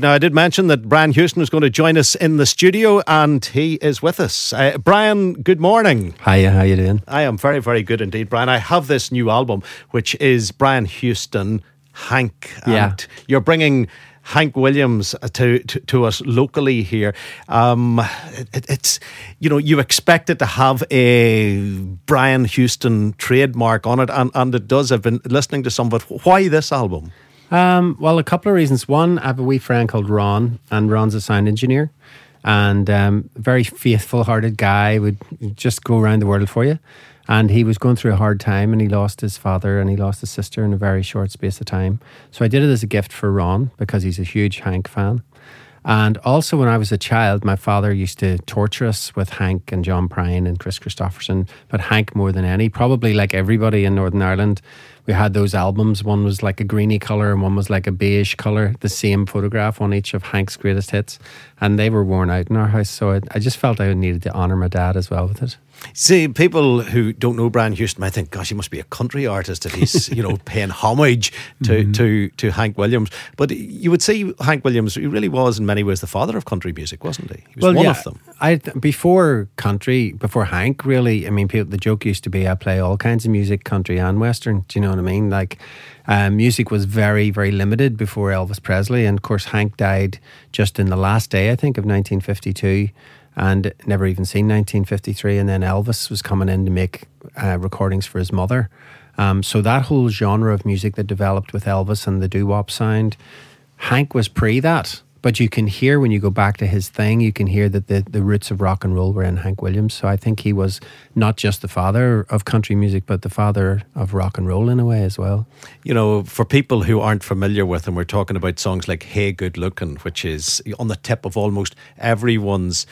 Now, I did mention that Brian Houston is going to join us in the studio, and he is with us. Brian, good morning. Hiya, how you doing? I am very, very good indeed, Brian. I have this new album, which is Brian Houston, Hank. Yeah. And you're bringing Hank Williams to us locally here. It's, you know, you expect it to have a Brian Houston trademark on it, and it does. I've been listening to some of it. Why this album? Well, a couple of reasons. One, I have a wee friend called Ron, and Ron's a sound engineer, and very faithful-hearted guy, would just go around the world for you. And he was going through a hard time, and he lost his father and he lost his sister in a very short space of time. So I did it as a gift for Ron because he's a huge Hank fan. And also, when I was a child, my father used to torture us with Hank and John Prine and Chris Christopherson, but Hank more than any. Probably like everybody in Northern Ireland, we had those albums. One was like a greeny colour and one was like a beige colour, the same photograph on each of Hank's greatest hits. And they were worn out in our house, so I just felt I needed to honour my dad as well with it. See, people who don't know Brian Houston might think, gosh, he must be a country artist if he's, you know, paying homage to Hank Williams. But you would say Hank Williams, he really was in many ways the father of country music, wasn't he? He was one of them. Before Hank, really, I mean, people, the joke used to be I play all kinds of music, country and Western, do you know what I mean? Like, music was very, very limited before Elvis Presley. And of course, Hank died just in the last day, I think, of 1952. And never even seen 1953. And then Elvis was coming in to make recordings for his mother. So that whole genre of music that developed with Elvis and the doo-wop sound, Hank was pre that. But you can hear, when you go back to his thing, you can hear that the roots of rock and roll were in Hank Williams. So I think he was not just the father of country music, but the father of rock and roll in a way as well. You know, for people who aren't familiar with him, we're talking about songs like Hey Good Lookin', which is on the tip of almost everyone's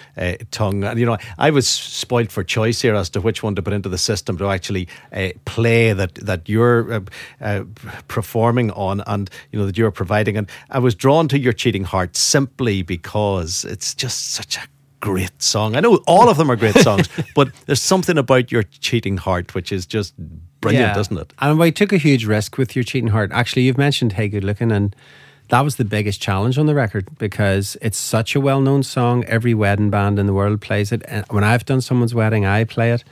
tongue. And, you know, I was spoilt for choice here as to which one to put into the system to actually play that you're performing on, and, you know, that you're providing. And I was drawn to Your Cheating Heart, simply because it's just such a great song. I know all of them are great songs, but there's something about Your Cheating Heart which is just brilliant, isn't it? And we took a huge risk with Your Cheating Heart. Actually, you've mentioned Hey Good Lookin', and that was the biggest challenge on the record because it's such a well-known song. Every wedding band in the world plays it. And when I've done someone's wedding, I play it.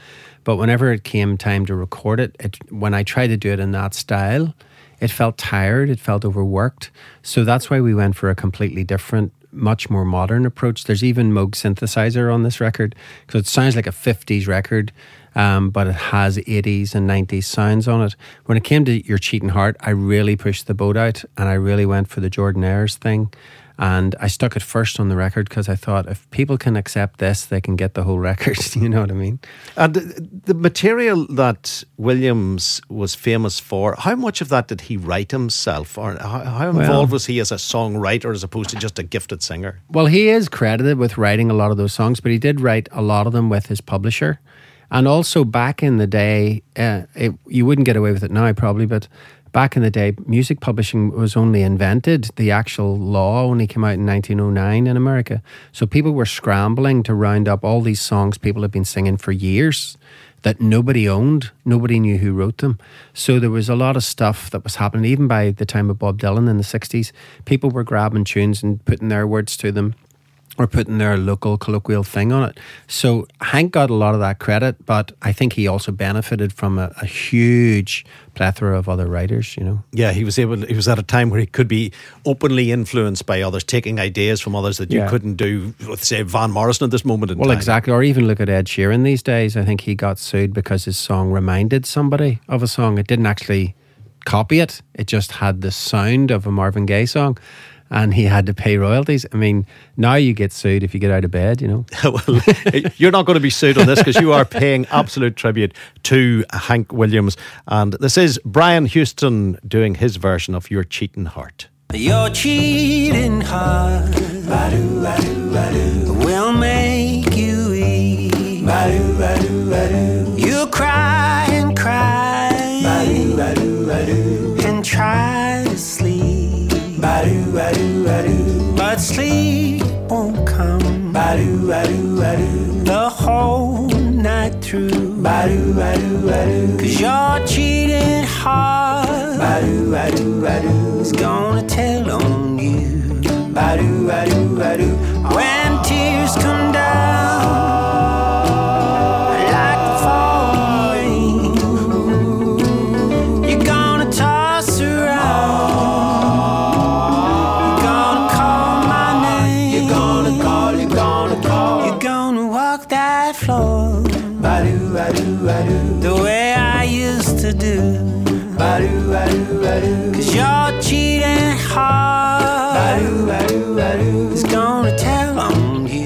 But whenever it came time to record it, when I tried to do it in that style, it felt tired, it felt overworked. So that's why we went for a completely different, much more modern approach. There's even Moog synthesizer on this record. So it sounds like a 50s record, but it has 80s and 90s sounds on it. When it came to Your Cheating Heart, I really pushed the boat out and I really went for the Jordan Ayers thing. And I stuck it first on the record because I thought if people can accept this, they can get the whole record. You know what I mean? And the material that Williams was famous for, how much of that did he write himself? Or how involved was he as a songwriter as opposed to just a gifted singer? Well, he is credited with writing a lot of those songs, but he did write a lot of them with his publisher. And also back in the day, you wouldn't get away with it now probably, but back in the day, music publishing was only invented. The actual law only came out in 1909 in America. So people were scrambling to round up all these songs people had been singing for years that nobody owned. Nobody knew who wrote them. So there was a lot of stuff that was happening. Even by the time of Bob Dylan in the 60s, people were grabbing tunes and putting their words to them. or putting their local colloquial thing on it. So Hank got a lot of that credit, but I think he also benefited from a huge plethora of other writers, you know. Yeah, he was at a time where he could be openly influenced by others, taking ideas from others that you couldn't do with, say, Van Morrison at this moment in time. Well, exactly. Or even look at Ed Sheeran these days. I think he got sued because his song reminded somebody of a song. It didn't actually copy it. It just had the sound of a Marvin Gaye song. And he had to pay royalties. I mean, now you get sued if you get out of bed, you know. Well, you're not going to be sued on this because you are paying absolute tribute to Hank Williams. And this is Brian Houston doing his version of Your Cheating Heart. Your cheating heart will make you eat. You'll cry and cry and try to sleep. But sleep won't come the whole night through, cause your cheating heart is gonna tell on you. When tears come down like the falling rain, you're gonna toss around. The way I used to do, cause your cheating heart is gonna tell on you.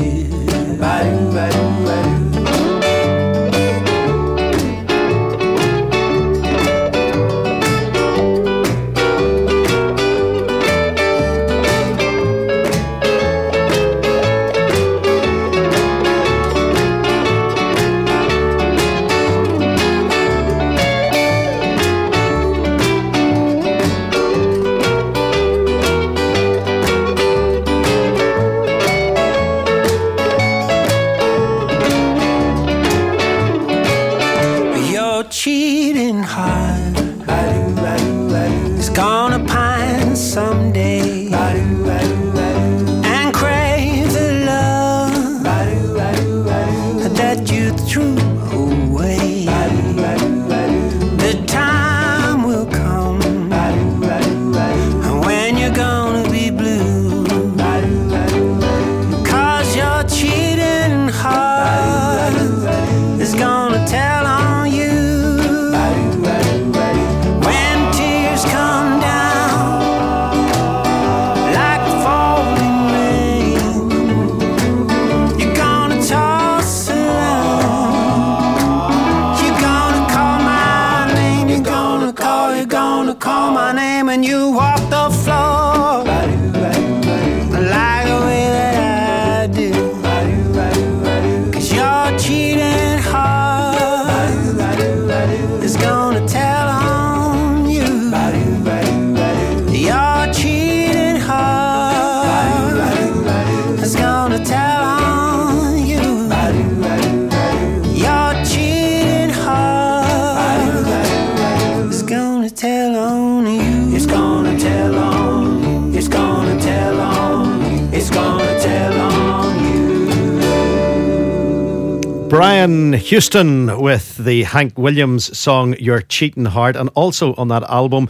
Brian Houston with the Hank Williams song Your Cheating Heart, and also on that album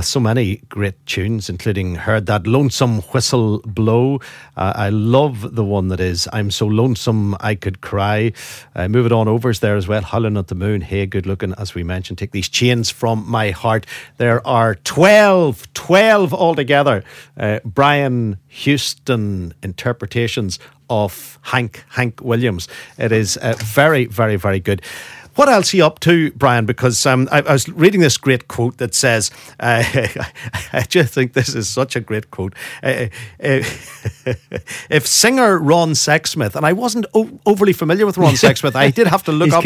so many great tunes, including Heard That Lonesome Whistle Blow. I love the one that is I'm So Lonesome I Could Cry. Move It On Over's there as well. Howlin' at the Moon, Hey Good Looking, as we mentioned, Take These Chains From My Heart. There are 12 altogether Brian Houston interpretations of Hank Williams. It is very, very, very good. What else are you up to, Brian? Because I was reading this great quote that says, I just think this is such a great quote. If singer Ron Sexsmith, and I wasn't overly familiar with Ron Sexsmith, I did have to look up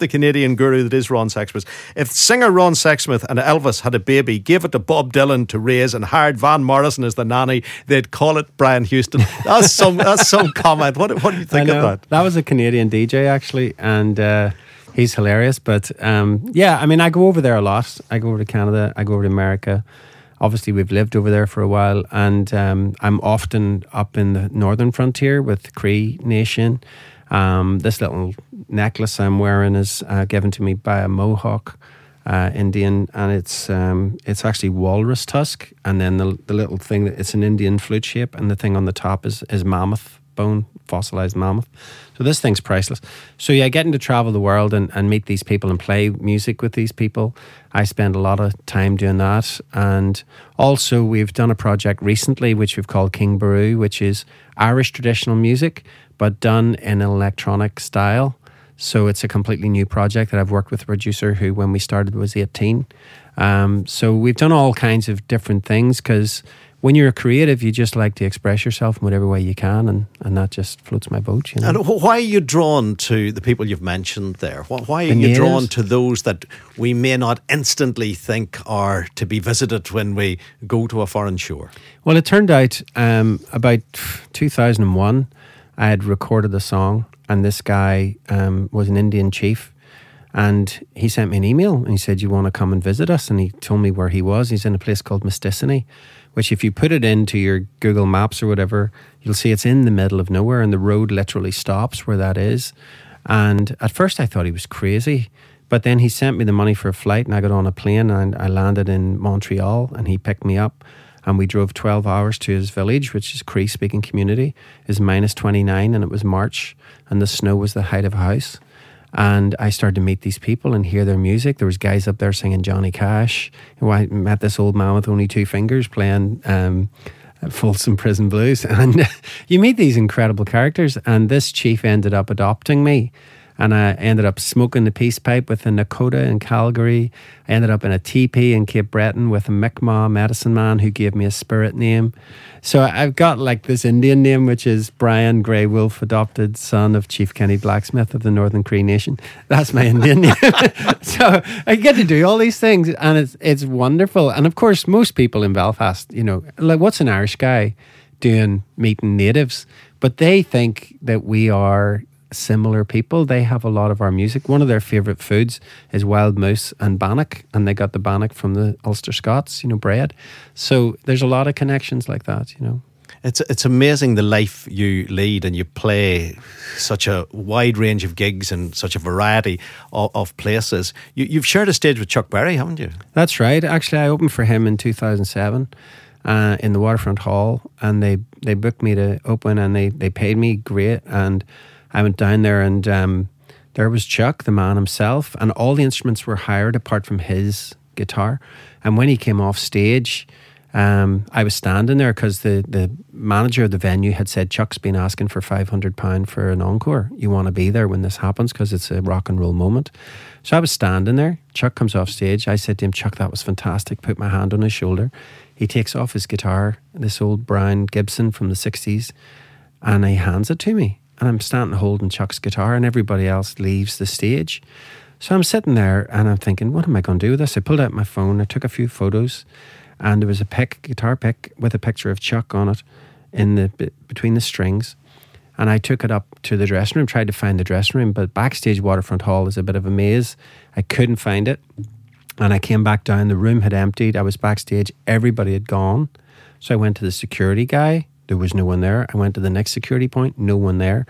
the Canadian guru that is Ron Sexsmith. If singer Ron Sexsmith and Elvis had a baby, gave it to Bob Dylan to raise, and hired Van Morrison as the nanny, they'd call it Brian Houston. That's some comment. What do you think of that? That was a Canadian DJ, actually, and he's hilarious, but I go over there a lot. I go over to Canada, I go over to America. obviously we've lived over there for a while, and I'm often up in the northern frontier with Cree Nation. This little necklace I'm wearing is given to me by a Mohawk Indian, and it's actually walrus tusk, and then the little thing, it's an Indian flute shape, and the thing on the top is mammoth bone, fossilized mammoth. So this thing's priceless. So yeah, getting to travel the world and meet these people and play music with these people, I spend a lot of time doing that. And also we've done a project recently which we've called King Baru, which is Irish traditional music but done in an electronic style. So it's a completely new project that I've worked with a producer who, when we started, was 18. So we've done all kinds of different things, because when you're a creative, you just like to express yourself in whatever way you can, and that just floats my boat. You know? And why are you drawn to the people you've mentioned there? Why are you drawn to those that we may not instantly think are to be visited when we go to a foreign shore? Well, it turned out about 2001, I had recorded a song, and this guy was an Indian chief, and he sent me an email and he said, you want to come and visit us? And he told me where he was. He's in a place called Mistissini, which if you put it into your Google Maps or whatever, you'll see it's in the middle of nowhere, and the road literally stops where that is. And at first I thought he was crazy, but then he sent me the money for a flight, and I got on a plane and I landed in Montreal, and he picked me up. And we drove 12 hours to his village, which is Cree-speaking community. Is minus 29, and it was March, and the snow was the height of a house. And I started to meet these people and hear their music. There was guys up there singing Johnny Cash. I met this old man with only two fingers playing Folsom Prison Blues. And you meet these incredible characters. And this chief ended up adopting me. And I ended up smoking the peace pipe with a Nakota in Calgary. I ended up in a teepee in Cape Breton with a Mi'kmaq medicine man who gave me a spirit name. So I've got like this Indian name, which is Brian Grey Wolf, adopted son of Chief Kenny Blacksmith of the Northern Cree Nation. That's my Indian name. So I get to do all these things, and it's wonderful. And of course, most people in Belfast, you know, like, what's an Irish guy doing meeting natives? But they think that we are similar people. They have a lot of our music. One of their favourite foods is wild moose and bannock, and they got the bannock from the Ulster Scots, you know, bread. So there's a lot of connections like that, you know. It's amazing the life you lead, and you play such a wide range of gigs and such a variety of places. You've shared a stage with Chuck Berry, haven't you? That's right. Actually, I opened for him in 2007 in the Waterfront Hall, and they booked me to open, and they paid me great, and I went down there, and there was Chuck, the man himself, and all the instruments were hired apart from his guitar. And when he came off stage, I was standing there because the manager of the venue had said, Chuck's been asking for £500 for an encore. You want to be there when this happens because it's a rock and roll moment. So I was standing there. Chuck comes off stage. I said to him, Chuck, that was fantastic. Put my hand on his shoulder. He takes off his guitar, this old Brown Gibson from the 60s, and he hands it to me. And I'm standing holding Chuck's guitar, and everybody else leaves the stage. So I'm sitting there and I'm thinking, what am I going to do with this? I pulled out my phone, I took a few photos, and there was a guitar pick with a picture of Chuck on it in the between the strings. And I took it up to the dressing room, tried to find the dressing room, but backstage Waterfront Hall is a bit of a maze. I couldn't find it. And I came back down, the room had emptied, I was backstage, everybody had gone. So I went to the security guy. There was no one there. I went to the next security point, no one there.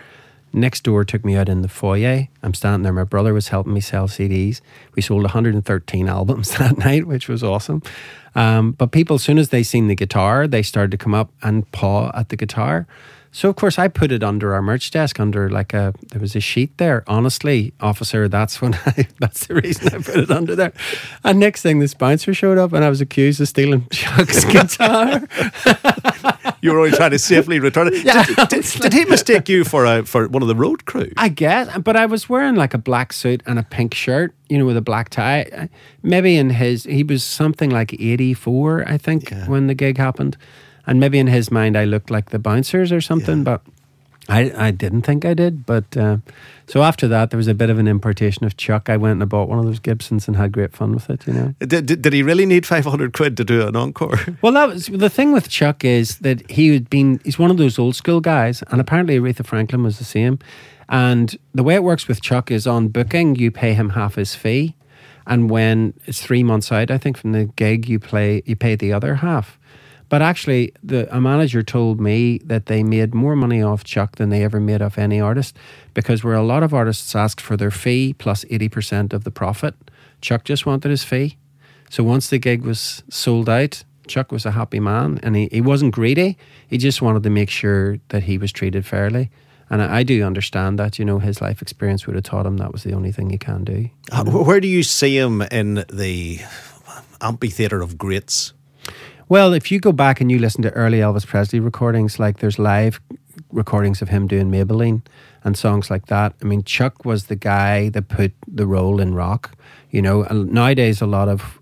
Next door took me out in the foyer. I'm standing there. My brother was helping me sell CDs. We sold 113 albums that night, which was awesome. But people, as soon as they seen the guitar, they started to come up and paw at the guitar. So, of course, I put it under our merch desk, under like there was a sheet there. Honestly, officer, that's the reason I put it under there. And next thing, this bouncer showed up, and I was accused of stealing Chuck's guitar. You were only trying to safely return it. Yeah, did he mistake you for one of the road crew? I guess, but I was wearing like a black suit and a pink shirt, you know, with a black tie. Maybe he was something like 84, I think, when the gig happened. And maybe in his mind I looked like the bouncers or something, but I didn't think I did. But so after that, there was a bit of an importation of Chuck. I went and I bought one of those Gibsons and had great fun with it, you know. Did he really need 500 quid to do an encore? Well, that was the thing with Chuck, is that he's one of those old school guys, and apparently Aretha Franklin was the same. And the way it works with Chuck is on booking, you pay him half his fee. And when it's 3 months out, I think, from the gig, you pay the other half. But actually, a manager told me that they made more money off Chuck than they ever made off any artist, because where a lot of artists asked for their fee plus 80% of the profit, Chuck just wanted his fee. So once the gig was sold out, Chuck was a happy man, and he wasn't greedy. He just wanted to make sure that he was treated fairly. And I do understand that, you know, his life experience would have taught him that was the only thing he can do. Where do you see him in the amphitheatre of greats? Well, if you go back and you listen to early Elvis Presley recordings, like there's live recordings of him doing Maybelline and songs like that. I mean, Chuck was the guy that put the role in rock, you know. And nowadays, a lot of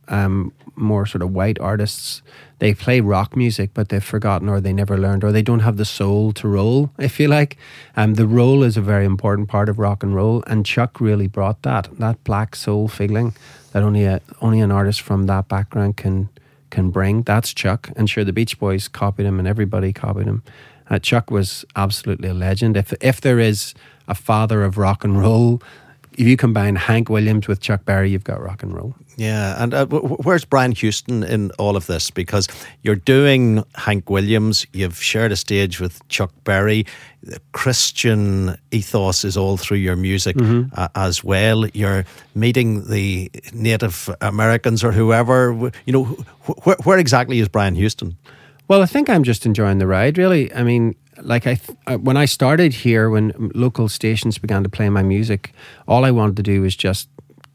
more sort of white artists, they play rock music, but they've forgotten, or they never learned, or they don't have the soul to roll, if you like. The roll is a very important part of rock and roll, and Chuck really brought that black soul feeling that only an artist from that background can bring. That's Chuck. And sure, the Beach Boys copied him, and everybody copied him. Chuck was absolutely a legend. If there is a father of rock and roll, if you combine Hank Williams with Chuck Berry, you've got rock and roll. Yeah, and where's Brian Houston in all of this? Because you're doing Hank Williams, you've shared a stage with Chuck Berry, the Christian ethos is all through your music as well. You're meeting the Native Americans or whoever. You know, where exactly is Brian Houston? Well, I think I'm just enjoying the ride, really. I mean, when I started here, when local stations began to play my music, all I wanted to do was just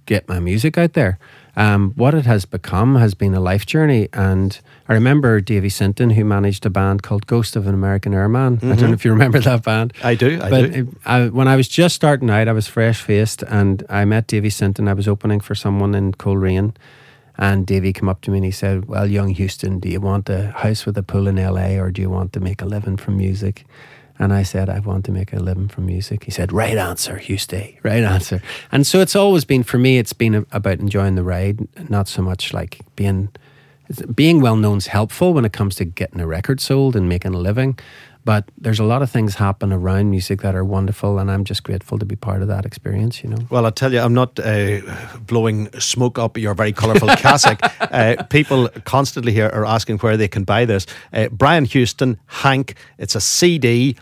get my music out there. What it has become has been a life journey. And I remember Davy Sinton, who managed a band called Ghost of an American Airman. Mm-hmm. I don't know if you remember that band. I do. When I was just starting out, I was fresh-faced, and I met Davy Sinton. I was opening for someone in Coleraine, and Davy came up to me and he said, "Well, young Houston, do you want a house with a pool in LA, or do you want to make a living from music?" And I said, "I want to make a living from music." He said, "Right answer, Houston, right answer." And so it's always been, for me, it's been about enjoying the ride, not so much like being well-known's helpful when it comes to getting a record sold and making a living. But there's a lot of things happen around music that are wonderful, and I'm just grateful to be part of that experience, you know. Well, I tell you, I'm not blowing smoke up your very colourful cassock. People constantly here are asking where they can buy this. Brian Houston, Hank, it's a CD.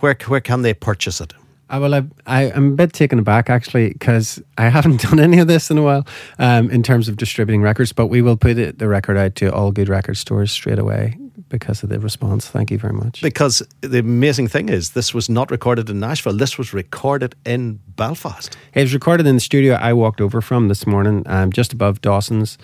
Where can they purchase it? I'm a bit taken aback, actually, because I haven't done any of this in a while in terms of distributing records, but we will put the record out to all good record stores straight away because of the response. Thank you very much. Because the amazing thing is, this was not recorded in Nashville. This was recorded in Belfast. It was recorded in the studio I walked over from this morning, just above Dawson's.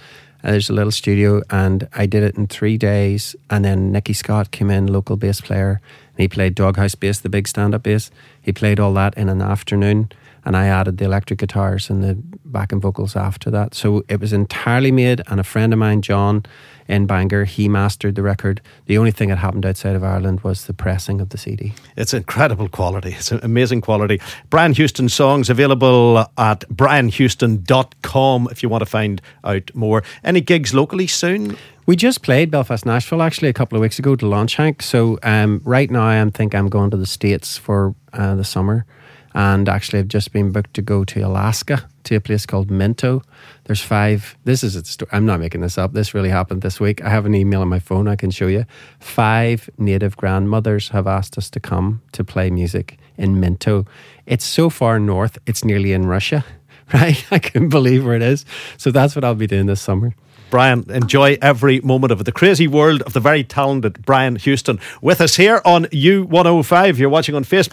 There's a little studio, and I did it in 3 days. And then Nicky Scott came in, local bass player, and he played Doghouse bass, the big stand-up bass. He played all that in an afternoon, and I added the electric guitars and the backing vocals after that. So it was entirely made, and a friend of mine, John, in Bangor, he mastered the record. The only thing that happened outside of Ireland was the pressing of the CD. It's incredible quality. It's an amazing quality. Brian Houston songs available at brianhouston.com if you want to find out more. Any gigs locally soon? We just played Belfast, Nashville, actually, a couple of weeks ago to launch Hank. So right now I think I'm going to the States for the summer. And actually, I've just been booked to go to Alaska, to a place called Minto. There's 5, this is a story, I'm not making this up, this really happened this week. I have an email on my phone I can show you. 5 native grandmothers have asked us to come to play music in Minto. It's so far north, it's nearly in Russia, right? I couldn't believe where it is. So that's what I'll be doing this summer. Brian, enjoy every moment of it. The crazy world of the very talented Brian Houston with us here on U105. You're watching on Facebook.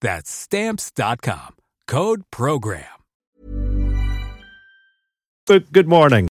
That's Stamps.com. Code Program. Good morning.